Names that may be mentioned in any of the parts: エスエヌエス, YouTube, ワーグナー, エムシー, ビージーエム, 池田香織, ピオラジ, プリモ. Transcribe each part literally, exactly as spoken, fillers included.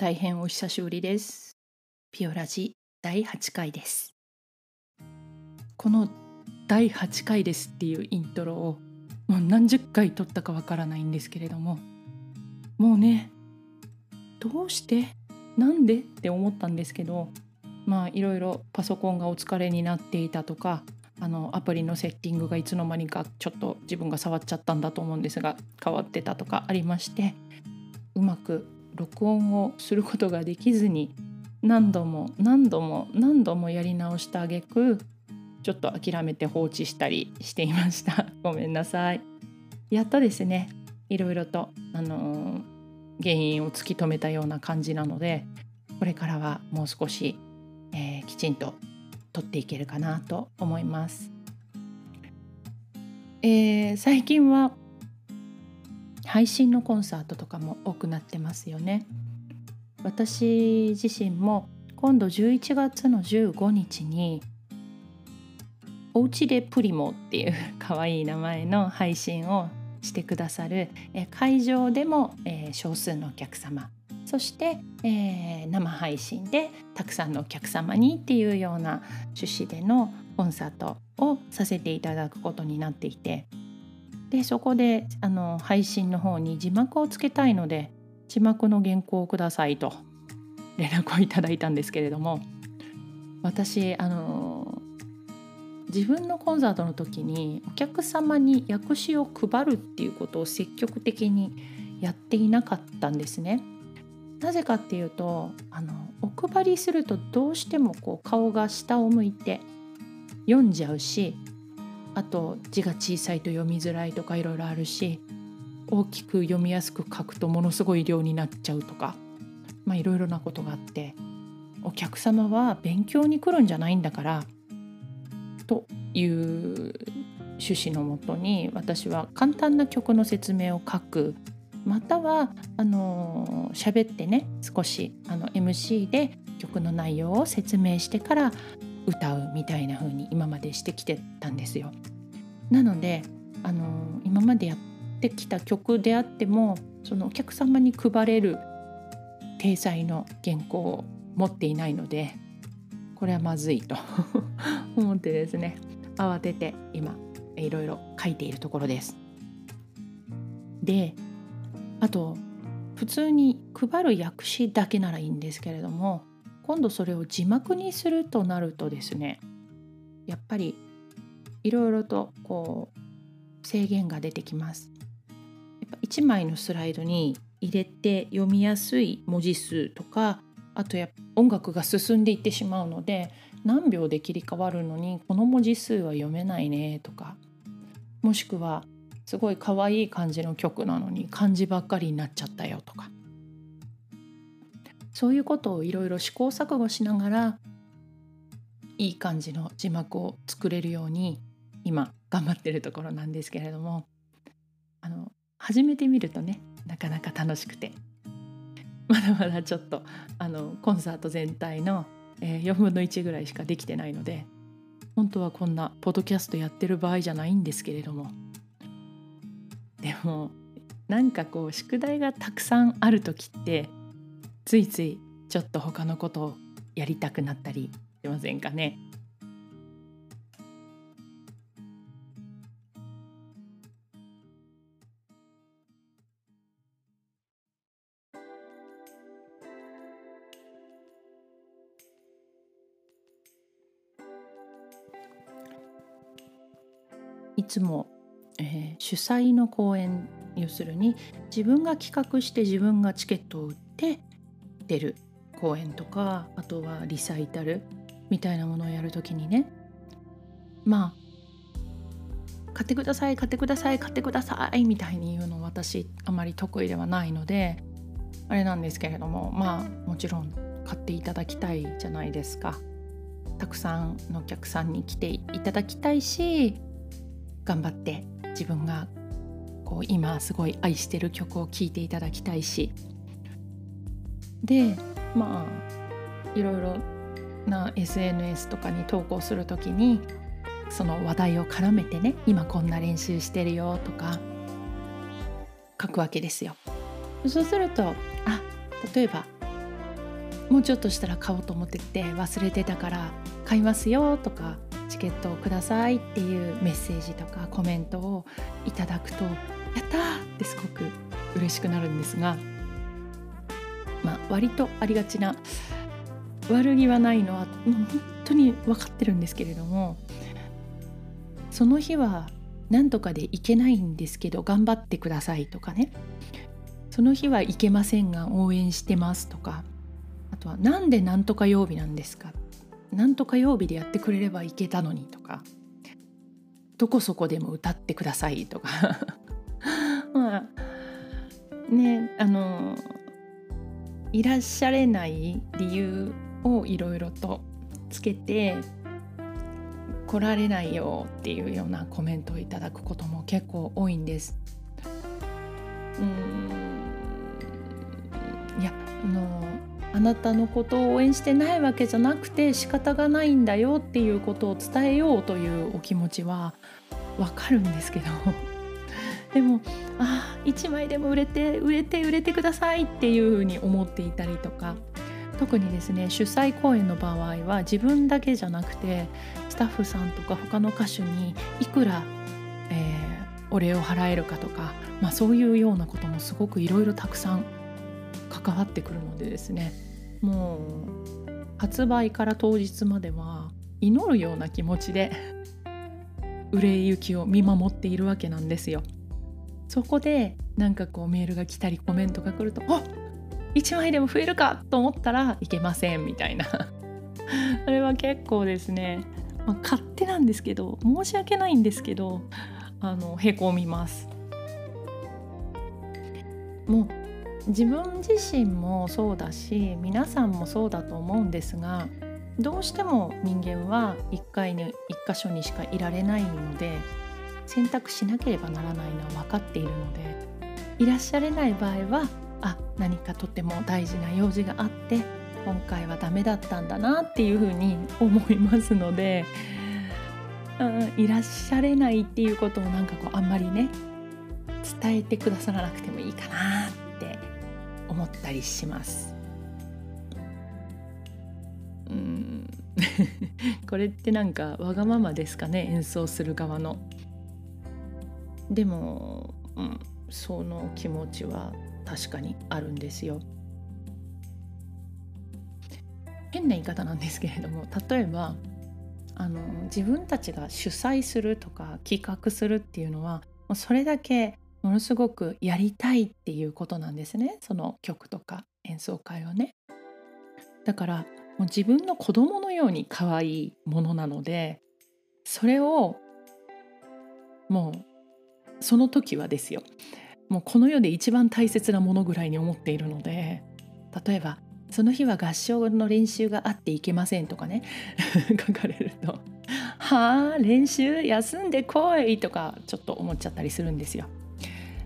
大変お久しぶりです。ピオラジだいはちかいです。このだいはちかいですっていうイントロをもう何十回撮ったかわからないんですけれども、もうね、どうしてなんでって思ったんですけど、まあいろいろパソコンがお疲れになっていたとか、あのアプリのセッティングがいつの間にかちょっと自分が触っちゃったんだと思うんですが変わってたとかありまして、うまく録音をすることができずに何度も何度も何度もやり直した挙句ちょっと諦めて放置したりしていましたごめんなさい。やっとですね、いろいろと、あのー、原因を突き止めたような感じなので、これからはもう少し、えー、きちんと撮っていけるかなと思います。えー、最近は配信のコンサートとかも多くなってますよね。私自身も今度じゅういちがつのじゅうごにちにおうちでプリモっていうかわいい名前の配信をしてくださる会場でも少数のお客様、そして生配信でたくさんのお客様にっていうような趣旨でのコンサートをさせていただくことになっていて、でそこであの配信の方に字幕をつけたいので字幕の原稿をくださいと連絡をいただいたんですけれども、私あの自分のコンサートの時にお客様に訳詞を配るっていうことを積極的にやっていなかったんですね。なぜかっていうと、あのお配りするとどうしてもこう顔が下を向いて読んじゃうし、あと字が小さいと読みづらいとかいろいろあるし、大きく読みやすく書くとものすごい量になっちゃうとか、まあいろいろなことがあって、お客様は勉強に来るんじゃないんだからという趣旨のもとに、私は簡単な曲の説明を書く、またはあの喋ってね、少しあの エムシー で曲の内容を説明してから歌うみたいな風に今までしてきてたんですよ。なのであの今までやってきた曲であっても、そのお客様に配れる体裁の原稿を持っていないので、これはまずいと思ってですね、慌てて今いろいろ書いているところです。で、あと普通に配る訳詞だけならいいんですけれども、今度それを字幕にするとなるとですね、やっぱりいろいろとこう制限が出てきます。やっぱいちまいのスライドに入れて読みやすい文字数とか、あとや音楽が進んでいってしまうので、何秒で切り替わるのにこの文字数は読めないねとか、もしくはすごい可愛い感じの曲なのに漢字ばっかりになっちゃったよとか、そういうことをいろいろ試行錯誤しながらいい感じの字幕を作れるように今頑張ってるところなんですけれども、あの始めてみるとね、なかなか楽しくて、まだまだちょっとあのコンサート全体の、えー、よんぶんのいちぐらいしかできてないので、本当はこんなポッドキャストやってる場合じゃないんですけれども、でもなんかこう宿題がたくさんある時ってついついちょっと他のことをやりたくなったりしませんかね。いつも、えー、主催の公演、要するに自分が企画して自分がチケットを売って出る公演とか、あとはリサイタルみたいなものをやるときにね、まあ買ってください買ってください買ってくださいみたいに言うの私あまり得意ではないのであれなんですけれども、まあもちろん買っていただきたいじゃないですか。たくさんのお客さんに来ていただきたいし、頑張って自分がこう今すごい愛してる曲を聴いていただきたいし、でまあいろいろな エスエヌエス とかに投稿するときにその話題を絡めてね、今こんな練習してるよとか書くわけですよ。そうすると、あ、例えばもうちょっとしたら買おうと思ってて忘れてたから買いますよとかチケットをくださいっていうメッセージとかコメントをいただくとやったーってすごく嬉しくなるんですが、まあ、割とありがちな悪気はないのはもう本当に分かってるんですけれども、その日は何とかで行けないんですけど頑張ってくださいとかね、その日は行けませんが応援してますとか、あとはなんでなんとか曜日なんですか、なんとか曜日でやってくれれば行けたのにとか、どこそこでも歌ってくださいとかまあね、あのいらっしゃれない理由をいろいろとつけて来られないよっていうようなコメントをいただくことも結構多いんです。うーんいやあのあなたのことを応援してないわけじゃなくて仕方がないんだよっていうことを伝えようというお気持ちはわかるんですけどでもあいちまいでも売れて売れて売れてくださいっていうふうに思っていたりとか、特にですね主催公演の場合は自分だけじゃなくてスタッフさんとか他の歌手にいくら、えー、お礼を払えるかとか、まあ、そういうようなこともすごくいろいろたくさん関わってくるのでですね、もう発売から当日までは祈るような気持ちで売れ行きを見守っているわけなんですよ。そこでなんかこうメールが来たりコメントが来ると、あいちまいでも増えるかと思ったらいけませんみたいなそれは結構ですね、まあ、勝手なんですけど申し訳ないんですけどあのへこみます。もう自分自身もそうだし皆さんもそうだと思うんですが、どうしても人間はいっかいにいっ箇所にしかいられないので選択しなければならないのは分かっているので、いらっしゃれない場合はあ何かとても大事な用事があって今回はダメだったんだなっていうふうに思いますので、うん、いらっしゃれないっていうことをなんかこうあんまりね伝えてくださらなくてもいいかなって思ったりします。うーんこれってなんかわがままですかね、演奏する側の。でも、うん、その気持ちは確かにあるんですよ。変な言い方なんですけれども、例えばあの自分たちが主催するとか企画するっていうのはもうそれだけものすごくやりたいっていうことなんですね、その曲とか演奏会をね。だからもう自分の子供のように可愛いものなので、それをもうその時はですよ、もうこの世で一番大切なものぐらいに思っているので、例えばその日は合唱の練習があっていけませんとかね書かれるとはあ練習休んでこいとかちょっと思っちゃったりするんですよ。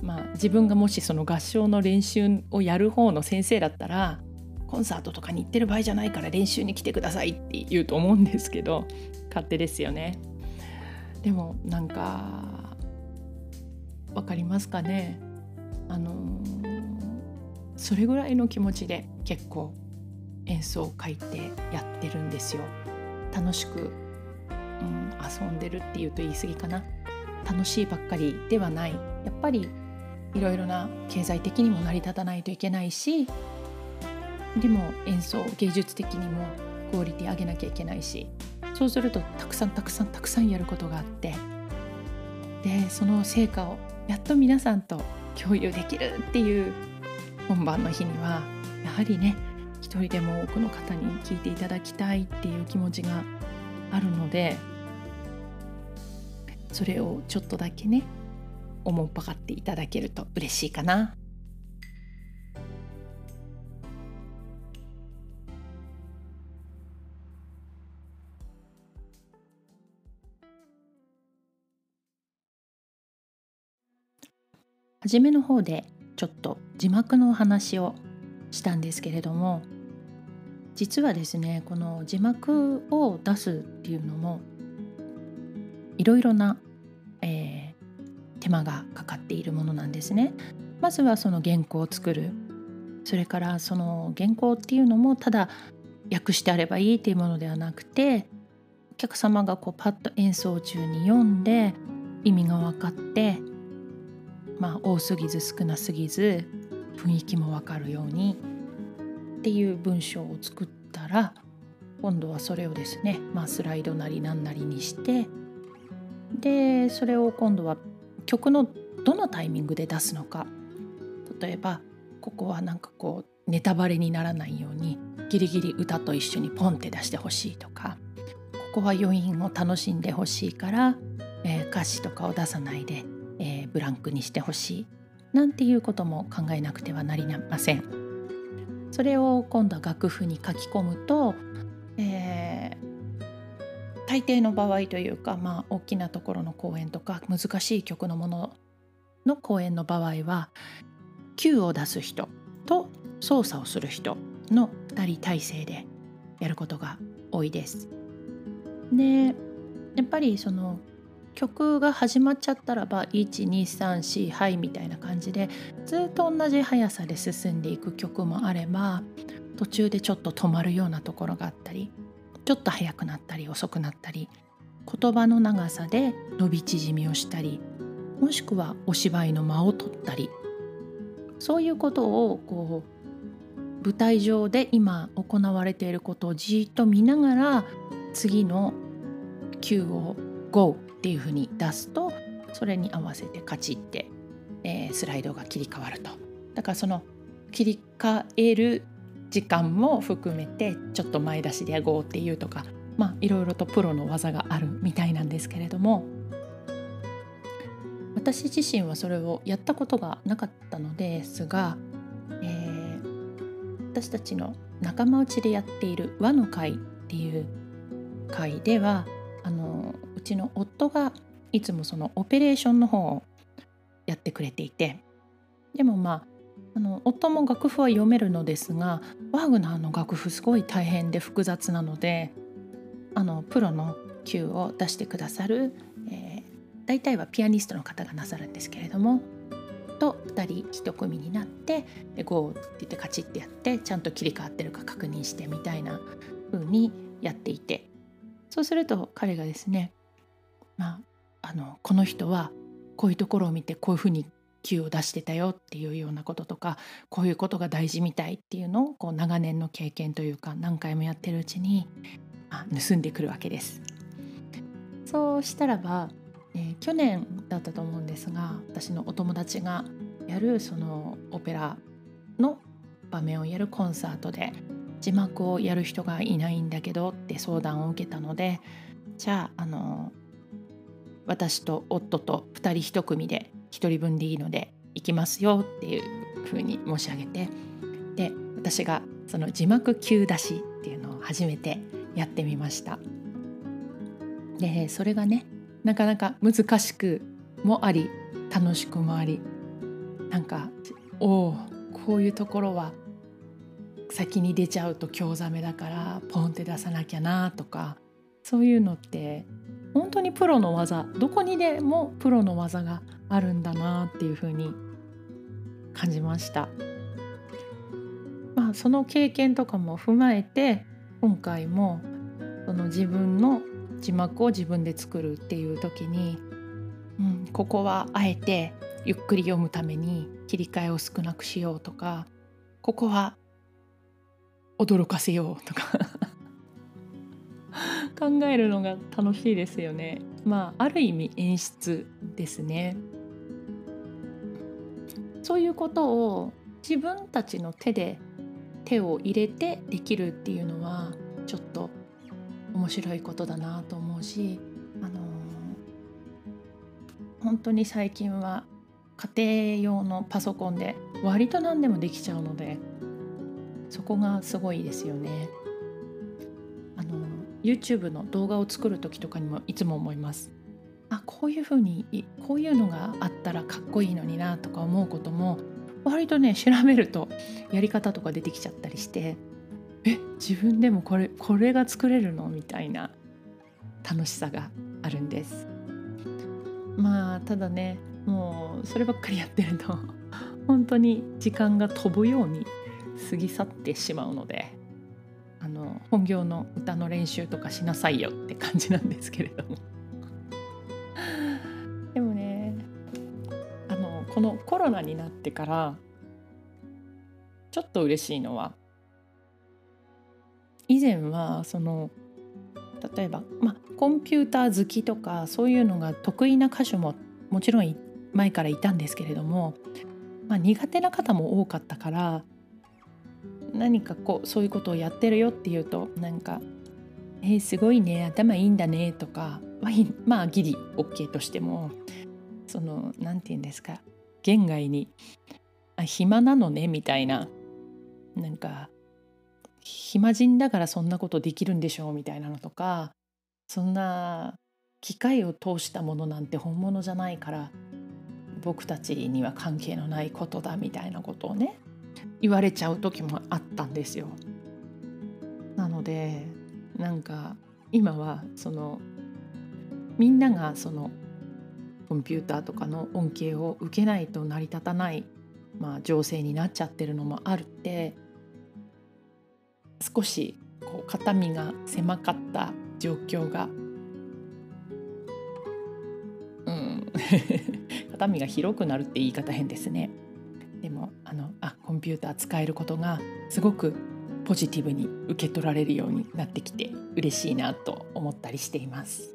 まあ自分がもしその合唱の練習をやる方の先生だったら、コンサートとかに行ってる場合じゃないから練習に来てくださいって言うと思うんですけど、勝手ですよね。でもなんかわかりますかね、あのー、それぐらいの気持ちで結構演奏会ってやってるんですよ。楽しく、うん、遊んでるっていうと言い過ぎかな、楽しいばっかりではない、やっぱりいろいろな経済的にも成り立たないといけないし、でも演奏芸術的にもクオリティ上げなきゃいけないし、そうするとたくさんたくさんたくさんやることがあって、でその成果をやっと皆さんと共有できるっていう本番の日にはやはりね、一人でも多くの方に聞いていただきたいっていう気持ちがあるので、それをちょっとだけねおもんぱかっていただけると嬉しいかな。初めの方でちょっと字幕のお話をしたんですけれども、実はですねこの字幕を出すっていうのもいろいろな、えー、手間がかかっているものなんですね。まずはその原稿を作る、それからその原稿っていうのもただ訳してあればいいっていうものではなくて、お客様がこうパッと演奏中に読んで意味が分かって、まあ、多すぎず少なすぎず雰囲気も分かるようにっていう文章を作ったら、今度はそれをですね、まあ、スライドなりなんなりにして、でそれを今度は曲のどのタイミングで出すのか、例えばここはなんかこうネタバレにならないようにギリギリ歌と一緒にポンって出してほしいとか、ここは余韻を楽しんでほしいから、えー、歌詞とかを出さないで、えー、ブランクにしてほしいなんていうことも考えなくてはなりません。それを今度は楽譜に書き込むと、えー、大抵の場合というか、まあ、大きなところの公演とか難しい曲のものの公演の場合は Q を出す人と操作をする人のふたり体制でやることが多いです。でやっぱりその曲が始まっちゃったらば いち、に、さん、よん はいみたいな感じでずっと同じ速さで進んでいく曲もあれば、途中でちょっと止まるようなところがあったり、ちょっと速くなったり遅くなったり、言葉の長さで伸び縮みをしたり、もしくはお芝居の間を取ったり、そういうことをこう舞台上で今行われていることをじっと見ながら、次の Q を Go っていうふうに出すと、それに合わせてカチッて、えー、スライドが切り替わると。だからその切り替える時間も含めてちょっと前出しで Go っていうとか、まあいろいろとプロの技があるみたいなんですけれども、私自身はそれをやったことがなかったのですが、えー、私たちの仲間内でやっている和の会っていう会では、あのうちの夫がいつもそのオペレーションの方をやってくれていて、でもまああの夫も楽譜は読めるのですが、ワーグナーの楽譜すごい大変で複雑なので、あのプロの Q を出してくださる、えー、大体はピアニストの方がなさるんですけれども、とふたり一組になってで Go って言ってカチッってやって、ちゃんと切り替わってるか確認してみたいな風にやっていて、そうすると彼がですね、まあ、あのこの人はこういうところを見てこういう風にQ を出してたよっていうようなこととか、こういうことが大事みたいっていうのをこう長年の経験というか何回もやってるうちに、あ、盗んでくるわけです。そうしたらば、えー、去年だったと思うんですが、私のお友達がやるそのオペラの場面をやるコンサートで字幕をやる人がいないんだけどって相談を受けたので、じゃあ、あの私と夫とふたりひとくみでひとりぶんでいいので行きますよっていう風に申し上げて、で私がその字幕Q出しっていうのを初めてやってみました。でそれがね、なかなか難しくもあり楽しくもあり、なんかおおこういうところは先に出ちゃうと興ざめだからポンって出さなきゃなとか、そういうのって本当にプロの技、どこにでもプロの技があるんだなっていう風に感じました。まあ、その経験とかも踏まえて、今回もその自分の字幕を自分で作るっていう時に、うん、ここはあえてゆっくり読むために切り替えを少なくしようとか、ここは驚かせようとか考えるのが楽しいですよね。まあ、ある意味演出ですね。そういうことを自分たちの手で手を入れてできるっていうのはちょっと面白いことだなと思うし、あのー、本当に最近は家庭用のパソコンで割と何でもできちゃうので、そこがすごいですよね。あのーYouTube の動画を作る時とかにもいつも思います。あ、こういう風にこういうのがあったらかっこいいのになとか思うことも割とね、調べるとやり方とか出てきちゃったりして、え自分でもこれこれが作れるのみたいな楽しさがあるんです。まあただね、もうそればっかりやってると本当に時間が飛ぶように過ぎ去ってしまうので、あの本業の歌の練習とかしなさいよって感じなんですけれどもでもね、あのこのコロナになってからちょっと嬉しいのは、以前はその例えば、まあ、コンピューター好きとかそういうのが得意な箇所ももちろん前からいたんですけれども、まあ、苦手な方も多かったから、何かこうそういうことをやってるよっていうと、なんか「えー、すごいね、頭いいんだね」とかはまあギリ OK としても、その何て言うんですか、言外に「あ、暇なのね」みたいな、なんか「暇人だからそんなことできるんでしょう」みたいなのとか、そんな機械を通したものなんて本物じゃないから僕たちには関係のないことだみたいなことをね、言われちゃう時もあったんですよ。なのでなんか今はそのみんながそのコンピューターとかの恩恵を受けないと成り立たない、まあ、情勢になっちゃってるのもあるって、少しこう肩身が狭かった状況が、うん肩身が広くなるって言い方変ですね。でもあのあコンピューター使えることがすごくポジティブに受け取られるようになってきて嬉しいなと思ったりしています。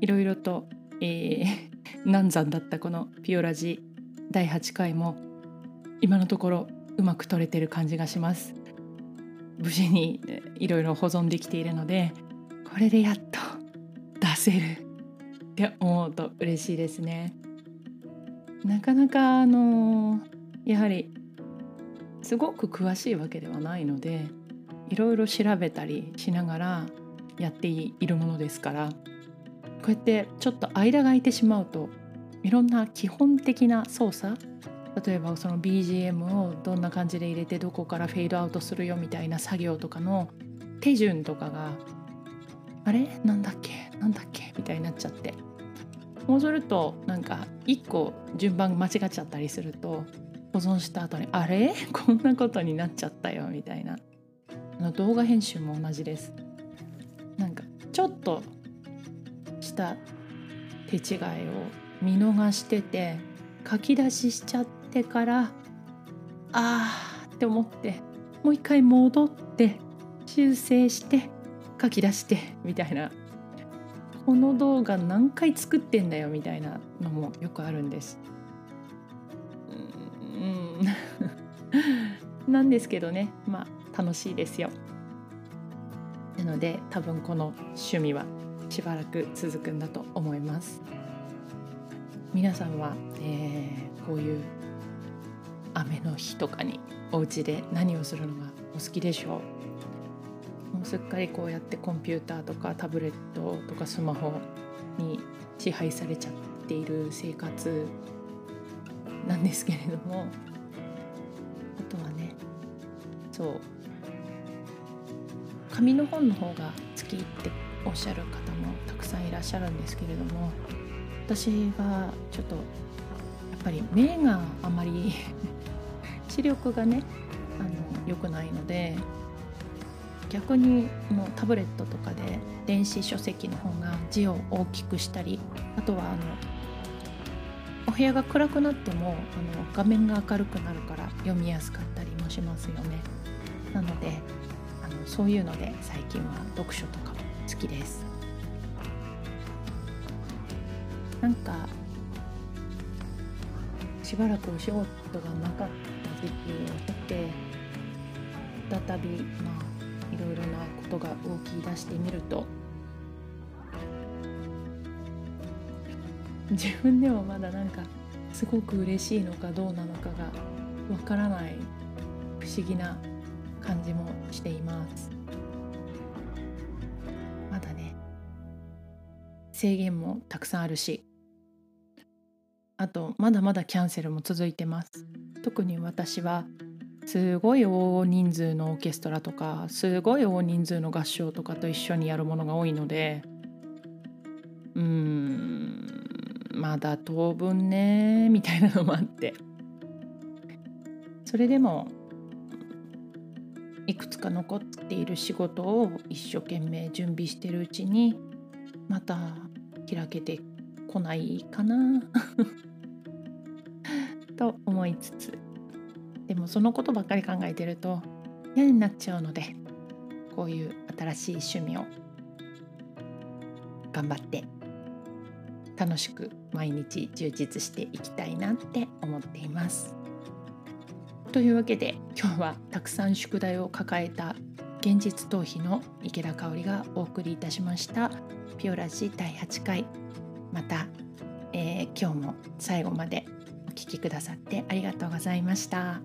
いろいろと、えー難産だったこのピオラジだいはちかいも今のところうまく撮れてる感じがします。無事にいろいろ保存できているので、これでやっと出せるって思うと嬉しいですね。なかなかあのやはりすごく詳しいわけではないので、いろいろ調べたりしながらやっているものですから、こうやってちょっと間が空いてしまうと、いろんな基本的な操作、例えばその ビージーエム をどんな感じで入れてどこからフェードアウトするよみたいな作業とかの手順とかが、あれなんだっけなんだっけみたいになっちゃって、そうするとなんかいっこ順番間違っちゃったりすると、保存した後にあれこんなことになっちゃったよみたいな。あの動画編集も同じです。なんかちょっとした手違いを見逃してて、書き出ししちゃってからあーって思って、もう一回戻って修正して書き出してみたいな、この動画何回作ってんだよみたいなのもよくあるんです。うんなんですけどね、まあ楽しいですよ。なので多分この趣味はしばらく続くんだと思います。皆さんは、えー、こういう雨の日とかにお家で何をするのがお好きでしょう。もうすっかりこうやってコンピューターとかタブレットとかスマホに支配されちゃっている生活なんですけれども、あとはね、そう紙の本の方が好きっておっしゃる方もたくさんいらっしゃるんですけれども、私はちょっとやっぱり目があまり視力がね、あの良くないので、逆にもうタブレットとかで電子書籍の方が字を大きくしたり、あとはあのお部屋が暗くなってもあの画面が明るくなるから読みやすかったりもしますよね。なのであのそういうので最近は読書とかも好きです。なんかしばらくお仕事がなかった時期を経て、再びまあいろいろなことが動き出してみると、自分でもまだなんかすごく嬉しいのかどうなのかがわからない不思議な感じもしています。制限もたくさんあるし、あとまだまだキャンセルも続いてます。特に私はすごい大人数のオーケストラとかすごい大人数の合唱とかと一緒にやるものが多いので、うーんまだ当分ねみたいなのもあって、それでもいくつか残っている仕事を一生懸命準備してるうちにまた開けてこないかなと思いつつ、でもそのことばっかり考えてると嫌になっちゃうので、こういう新しい趣味を頑張って楽しく毎日充実していきたいなって思っています。というわけで今日はたくさん宿題を抱えた現実逃避の池田香織がお送りいたしましたピオラジだいはちかい。また、えー、今日も最後までお聞きくださってありがとうございました。